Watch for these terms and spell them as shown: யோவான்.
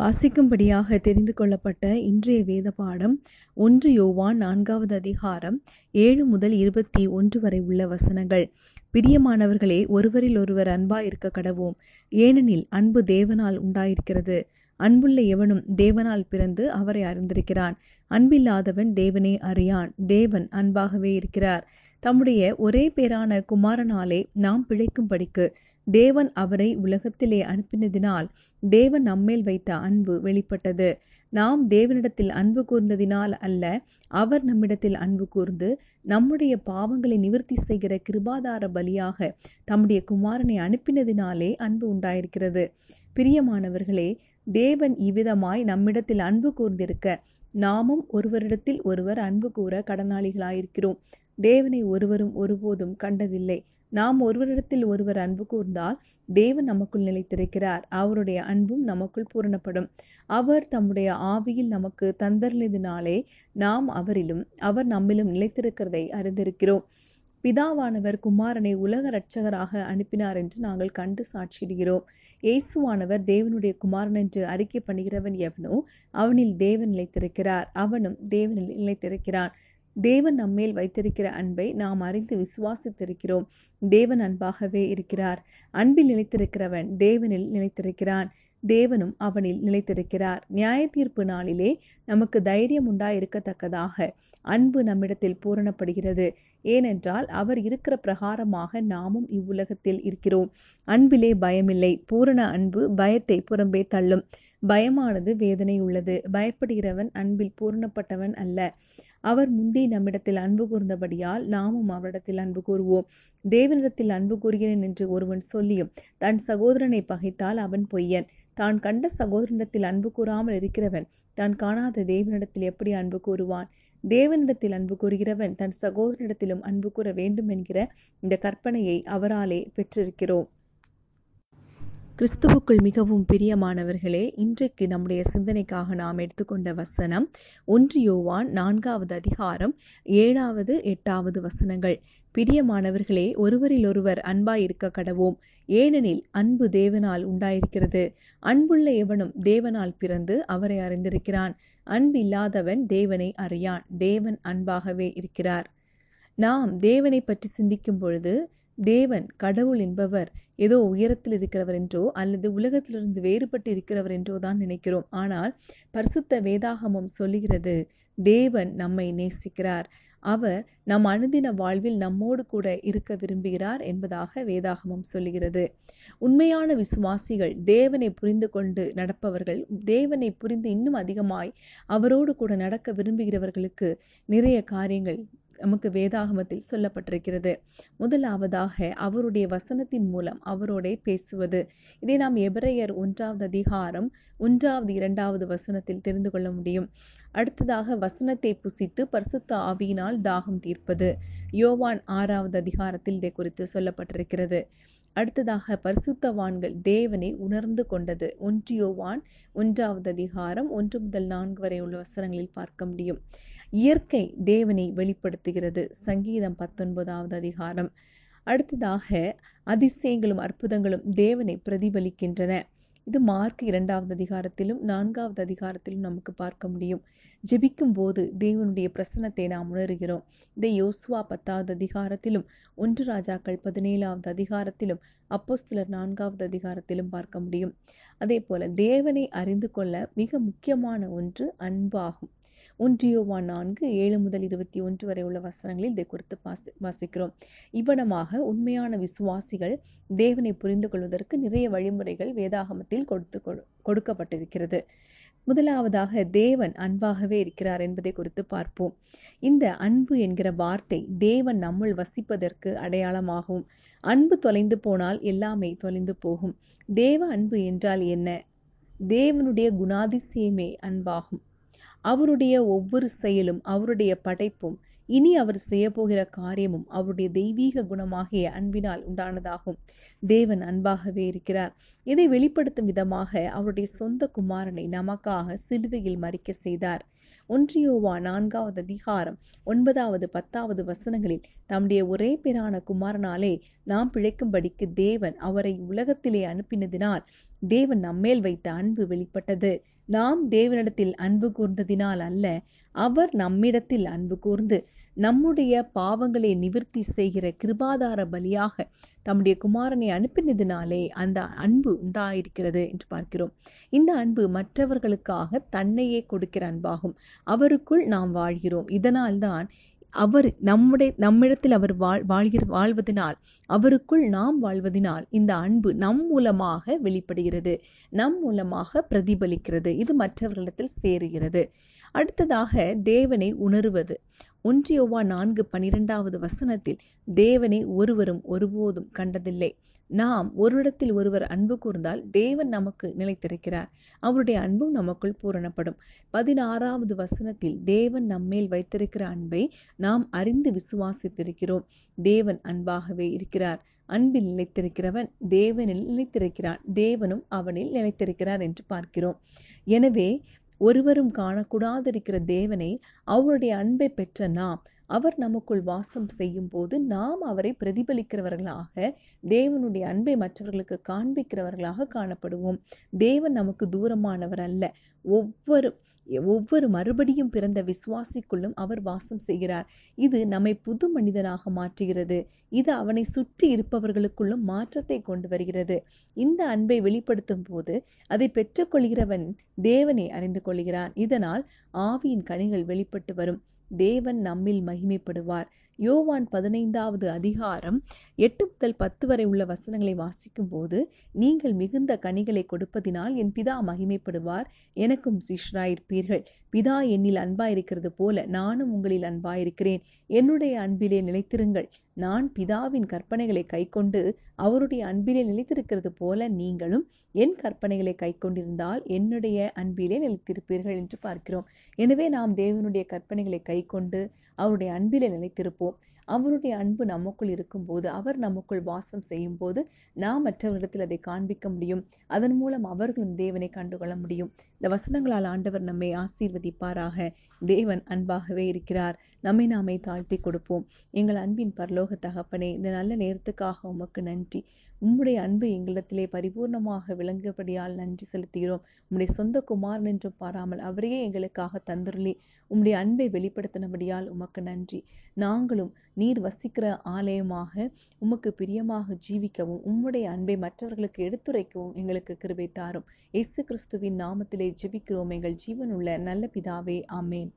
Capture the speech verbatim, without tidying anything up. வாசிக்கும்படியாக தெரிந்து கொள்ளப்பட்ட இன்றைய வேத பாடம் ஒன்று யோவான் நான்காவது அதிகாரம் ஏழு முதல் இருபத்தி ஒன்று வரை உள்ள வசனங்கள். பிரியமானவர்களே, ஒருவரில் ஒருவர் அன்பாய் இருக்க கடவோம், ஏனெனில் அன்பு தேவனால் உண்டாயிருக்கிறது. அன்புள்ள எவனும் தேவனால் பிறந்து அவரை அறிந்திருக்கிறான். அன்பில்லாதவன் தேவனே அறியான், தேவன் அன்பாகவே இருக்கிறார். தம்முடைய ஒரே பேரான குமாரனாலே நாம் பிழைக்கும்படிக்கு தேவன் அவரை உலகத்திலே அனுப்பினதினால் தேவன் நம்மேல் வைத்த அன்பு வெளிப்பட்டது. நாம் தேவனிடத்தில் அன்பு கூர்ந்ததினால் அல்ல, அவர் நம்மிடத்தில் அன்பு கூர்ந்து நம்முடைய பாவங்களை நிவர்த்தி செய்கிற கிருபாதார பலியாக தம்முடைய குமாரனை அனுப்பினதினாலே அன்பு உண்டாயிருக்கிறது. பிரியமானவர்களே, தேவன் இவ்விதமாய் நம்மிடத்தில் அன்பு கூர்ந்திருக்க நாமும் ஒருவரிடத்தில் ஒருவர் அன்பு கூற கடனாளிகளாயிருக்கிறோம். தேவனை ஒருவரும் ஒருபோதும் கண்டதில்லை. நாம் ஒருவரிடத்தில் ஒருவர் அன்பு கூர்ந்தால் தேவன் நமக்குள் நிலைத்திருக்கிறார், அவருடைய அன்பும் நமக்குள் பூரணப்படும். அவர் தம்முடைய ஆவியில் நமக்கு தந்தரினதினாலே நாம் அவரிலும் அவர் நம்மிலும் நிலைத்திருக்கிறதை அறிந்திருக்கிறோம். பிதாவானவர் குமாரனை உலக இரட்சகராக அனுப்பினார் என்று நாங்கள் கண்டு சாட்சியிடுகிறோம். இயேசுவானவர் தேவனுடைய குமாரன் என்று அறிக்கை பண்ணுகிறவன் எவனோ அவனில் தேவன் நிலைத்திருக்கிறார், அவனும் தேவனில் நிலைத்திருக்கிறான். தேவன் நம்மேல் வைத்திருக்கிற அன்பை நாம் அறிந்து விசுவாசித்திருக்கிறோம். தேவன் அன்பாகவே இருக்கிறார். அன்பில் நிலைத்திருக்கிறவன் தேவனில் நிலைத்திருக்கிறான், தேவனும் அவனில் நிலைத்திருக்கிறார். நியாய தீர்ப்பு நாளிலே நமக்கு தைரியம் உண்டாயிருக்கத்தக்கதாக அன்பு நம்மிடத்தில் பூரணப்படுகிறது. ஏனென்றால் அவர் இருக்கிற பிரகாரமாக நாமும் இவ்வுலகத்தில் இருக்கிறோம். அன்பிலே பயமில்லை. பூரண அன்பு பயத்தை புறம்பே தள்ளும். பயமானது வேதனை உள்ளது. பயப்படுகிறவன் அன்பில் பூரணப்பட்டவன் அல்ல. அவர் முந்தி நம்மிடத்தில் அன்பு கூர்ந்தபடியால் நாமும் அவரிடத்தில் அன்பு கூறுவோம். தேவனிடத்தில் அன்பு கூறுகிறேன் என்று ஒருவன் சொல்லியும் தன் சகோதரனை பகைத்தால் அவன் பொய்யன். தான் கண்ட சகோதரனிடத்தில் அன்பு கூறாமல் இருக்கிறவன் தான் காணாத தேவனிடத்தில் எப்படி அன்பு கூறுவான்? தேவனிடத்தில் அன்பு கூறுகிறவன் தன் சகோதரனிடத்திலும் அன்பு கூற வேண்டும் என்கிற இந்த கற்பனையை அவராலே பெற்றிருக்கிறோம். கிறிஸ்துவுக்குள் மிகவும் பிரியமானவர்களே, இன்றைக்கு நம்முடைய சிந்தனைக்காக நாம் எடுத்துக்கொண்ட வசனம் ஒன்று யோவான் நான்காவது அதிகாரம் ஏழாவது எட்டாவது வசனங்கள். பிரியமானவர்களே, ஒருவரிலொருவர் அன்பாய் இருக்க கடவோம், ஏனெனில் அன்பு தேவனால் உண்டாயிருக்கிறது. அன்புள்ள எவனும் தேவனால் பிறந்து அவரை அறிந்திருக்கிறான். அன்பில்லாதவன் தேவனை அறியான், தேவன் அன்பாகவே இருக்கிறார். நாம் தேவனை பற்றி சிந்திக்கும் பொழுது தேவன் கடவுள் என்பவர் ஏதோ உயரத்தில் இருக்கிறவர் என்றோ அல்லது உலகத்திலிருந்து வேறுபட்டு இருக்கிறவர் என்றோ தான் நினைக்கிறோம். ஆனால் பரிசுத்த வேதாகமம் சொல்லுகிறது, தேவன் நம்மை நேசிக்கிறார், அவர் நம் அனுதின வாழ்வில் நம்மோடு கூட இருக்க விரும்புகிறார் என்பதாக வேதாகமம் சொல்லுகிறது. உண்மையான விசுவாசிகள் தேவனை புரிந்து கொண்டு நடப்பவர்கள், தேவனை புரிந்து இன்னும் அதிகமாய் அவரோடு கூட நடக்க விரும்புகிறவர்களுக்கு நிறைய காரியங்கள் நமக்கு வேதாகமத்தில் சொல்லப்பட்டிருக்கிறது. முதலாவதாக அவருடைய வசனத்தின் மூலம் அவரோட பேசுவது. இதை நாம் எபிரேயர் ஒன்றாவது அதிகாரம் ஒன்றாவது இரண்டாவது வசனத்தில் தெரிந்து கொள்ள முடியும். அடுத்ததாக வசனத்தை புசித்து பரிசுத்த ஆவியினால் தாகம் தீர்ப்பது, யோவான் ஆறாவது அதிகாரத்தில் இதை குறித்து சொல்லப்பட்டிருக்கிறது. அடுத்ததாக பரிசுத்தவான்கள் தேவனை உணர்ந்து கொண்டது, ஒன்று யோவான் ஒன்றாவது அதிகாரம் ஒன்று முதல் நான்கு வரை உள்ள வசனங்களில் பார்க்க முடியும். இயற்கை தேவனை வெளிப்படுத்துகிறது, சங்கீதம் பத்தொன்பதாவது அதிகாரம். அடுத்ததாக அதிசயங்களும் அற்புதங்களும் தேவனை பிரதிபலிக்கின்றன. இது மார்க் இரண்டாவது அதிகாரத்திலும் நான்காவது அதிகாரத்திலும் நமக்கு பார்க்க முடியும். ஜெபிக்கும் போது தேவனுடைய பிரசன்னத்தை நாம் உணர்கிறோம். இதை யோசுவா பத்தாவது அதிகாரத்திலும் ஒன்று ராஜாக்கள் பதினேழாவது அதிகாரத்திலும் அப்போஸ்தலர் நான்காவது அதிகாரத்திலும் பார்க்க முடியும். அதே போல தேவனை அறிந்து கொள்ள மிக முக்கியமான ஒன்று அன்பாகும். ஒன்று யோவான் நான்கு ஏழு முதல் இருபத்தி ஒன்று வரை உள்ள வசனங்களில் இதை குறித்து வாசி வாசிக்கிறோம் இவ்வனமாக உண்மையான விசுவாசிகள் தேவனை புரிந்து கொள்வதற்கு நிறைய வழிமுறைகள் வேதாகமத்தில் கொடுத்து கொடுக்கப்பட்டிருக்கிறது. முதலாவதாக தேவன் அன்பாகவே இருக்கிறார் என்பதை குறித்து பார்ப்போம். இந்த அன்பு என்கிற வார்த்தை தேவன் நம்முள் வசிப்பதற்கு அடையாளமாகும். அன்பு தொலைந்து போனால் எல்லாமே தொலைந்து போகும். தேவ அன்பு என்றால் என்ன? தேவனுடைய குணாதிசயமே அன்பாகும். அவருடைய ஒவ்வொரு செயலும் அவருடைய படைப்பும் இனி அவர் செய்யப்போகிற காரியமும் அவருடைய தெய்வீக குணமாகிய அன்பினால் உண்டானதாகும். தேவன் அன்பாகவே இருக்கிறார். இதை வெளிப்படுத்தும் விதமாக அவருடைய சொந்த குமாரனை நமக்காக சிலுவையில் மரிக்க செய்தார். ஒன்று யோவான் நான்காவது அதிகாரம் ஒன்பதாவது பத்தாவது வசனங்களில் தம்முடைய ஒரே பேரான குமாரனாலே நாம் பிழைக்கும்படிக்கு தேவன் அவரை உலகத்திலே அனுப்பினதினால் தேவன் நம்மேல் வைத்த அன்பு வெளிப்பட்டது. நாம் தேவனிடத்தில் அன்பு கூர்ந்ததினால் அல்ல, அவர் நம்மிடத்தில் அன்பு கூர்ந்து நம்முடைய பாவங்களை நிவர்த்தி செய்கிற கிருபாதார பலியாக தம்முடைய குமாரனை அனுப்பினதினாலே அந்த அன்பு உண்டாயிருக்கிறது என்று பார்க்கிறோம். இந்த அன்பு மற்றவர்களுக்காக தன்னையே கொடுக்கிற அன்பாகும். அவருக்குள் நாம் வாழ்கிறோம். இதனால்தான் அவர் நம்முடைய நம்மிடத்தில் அவர் வாழ் வாழ்கிற வாழ்வதனால் அவருக்குள் நாம் வாழ்வதனால் இந்த அன்பு நம் மூலமாக வெளிப்படுகிறது, நம் மூலமாக பிரதிபலிக்கிறது, இது மற்றவர்களிடத்தில் சேருகிறது. அடுத்ததாக தேவனை உணர்வது. ஒன்று யோவான் நான்கு பன்னிரெண்டாவது வசனத்தில் தேவனை ஒருவரும் ஒருபோதும் கண்டதில்லை. நாம் ஒருவரிடத்தில் ஒருவர் அன்பு கூர்ந்தால் தேவன் நமக்கு நிலைத்திருக்கிறார், அவருடைய அன்பும் நமக்குள் பூரணப்படும். பதினாறாவது வசனத்தில் தேவன் நம்மேல் வைத்திருக்கிற அன்பை நாம் அறிந்து விசுவாசித்திருக்கிறோம். தேவன் அன்பாகவே இருக்கிறார். அன்பில் நிலைத்திருக்கிறவன் தேவனில் நிலைத்திருக்கிறான், தேவனும் அவனில் நிலைத்திருக்கிறார் என்று பார்க்கிறோம். எனவே ஒருவரும் காணக்கூடாதிருக்கிற தேவனை அவருடைய அன்பை பெற்ற நாம் அவர் நமக்குள் வாசம் செய்யும் போது நாம் அவரை பிரதிபலிக்கிறவர்களாக, தேவனுடைய அன்பை மற்றவர்களுக்கு காண்பிக்கிறவர்களாக காணப்படுவோம். தேவன் நமக்கு தூரமானவர் அல்ல. ஒவ்வொரு ஒவ்வொரு மறுபடியும் பிறந்த விசுவாசிக்குள்ளும் அவர் வாசம் செய்கிறார். இது நம்மை புது மனிதனாக மாற்றுகிறது. இது அவனை சுற்றி இருப்பவர்களுக்குள்ளும் மாற்றத்தை கொண்டு வருகிறது. இந்த அன்பை வெளிப்படுத்தும் போது அதை பெற்றுக்கொள்கிறவன் தேவனை அறிந்து கொள்கிறான். இதனால் ஆவியின் கனிகள் வெளிப்பட்டு வரும். தேவன் நம்மில் மகிமைப்படுவார். யோவான் பதினைந்தாவது அதிகாரம் எட்டு முதல் பத்து வரை உள்ள வசனங்களை வாசிக்கும் போது, நீங்கள் மிகுந்த கனிகளை கொடுப்பதினால் என் பிதா மகிமைப்படுவார், எனக்கும் சிஷ்ராயிருப்பீர்கள். பிதா என்னில் அன்பாயிருக்கிறது போல நானும் உங்களில் அன்பாயிருக்கிறேன். என்னுடைய அன்பிலே நிலைத்திருங்கள். நான் பிதாவின் கற்பனைகளை கைக்கொண்டு அவருடைய அன்பிலே நிலைத்திருக்கிறது போல நீங்களும் என் கற்பனைகளை கைக்கொண்டிருந்தால் என்னுடைய அன்பிலே நிலைத்திருப்பீர்கள் என்று பார்க்கிறோம். எனவே நாம் தேவனுடைய கற்பனைகளை கைக்கொண்டு அவருடைய அன்பிலே நிலைத்திருப்போம். அவருடைய அன்பு நமக்குள் இருக்கும்போது, அவர் நமக்குள் வாசம் செய்யும் போது நாம் மற்றவரிடத்தில் அதை காண்பிக்க முடியும். அதன் மூலம் அவர்களும் தேவனை கண்டுகொள்ள முடியும். இந்த வசனங்களால் ஆண்டவர் நம்மை ஆசீர்வதிப்பாராக. தேவன் அன்பாகவே இருக்கிறார். நம்மை நாமே தாழ்த்தி கொடுப்போம். எங்கள் அன்பின் பரலோக தகப்பனே, இந்த நல்ல நேரத்துக்காக உமக்கு நன்றி. உம்முடைய அன்பு எங்களிடத்திலே பரிபூர்ணமாக விளங்கும்படியால் நன்றி செலுத்துகிறோம். உம்முடைய சொந்த குமாரன் என்றும் பாராமல் அவரையே எங்களுக்காக தந்தருளி உம்முடைய அன்பை வெளிப்படுத்தினபடியால் உமக்கு நன்றி. நாங்களும் நீர் வசிக்கிற ஆலயமாக உமக்கு பிரியமாக ஜீவிக்கவும் உம்முடைய அன்பை மற்றவர்களுக்கு எடுத்துரைக்கவும் எங்களுக்கு கிருபை தாரும். இயேசு கிறிஸ்துவின் நாமத்திலே ஜெபிக்கிறோம் எங்கள் ஜீவனுள்ள நல்ல பிதாவே, ஆமேன்.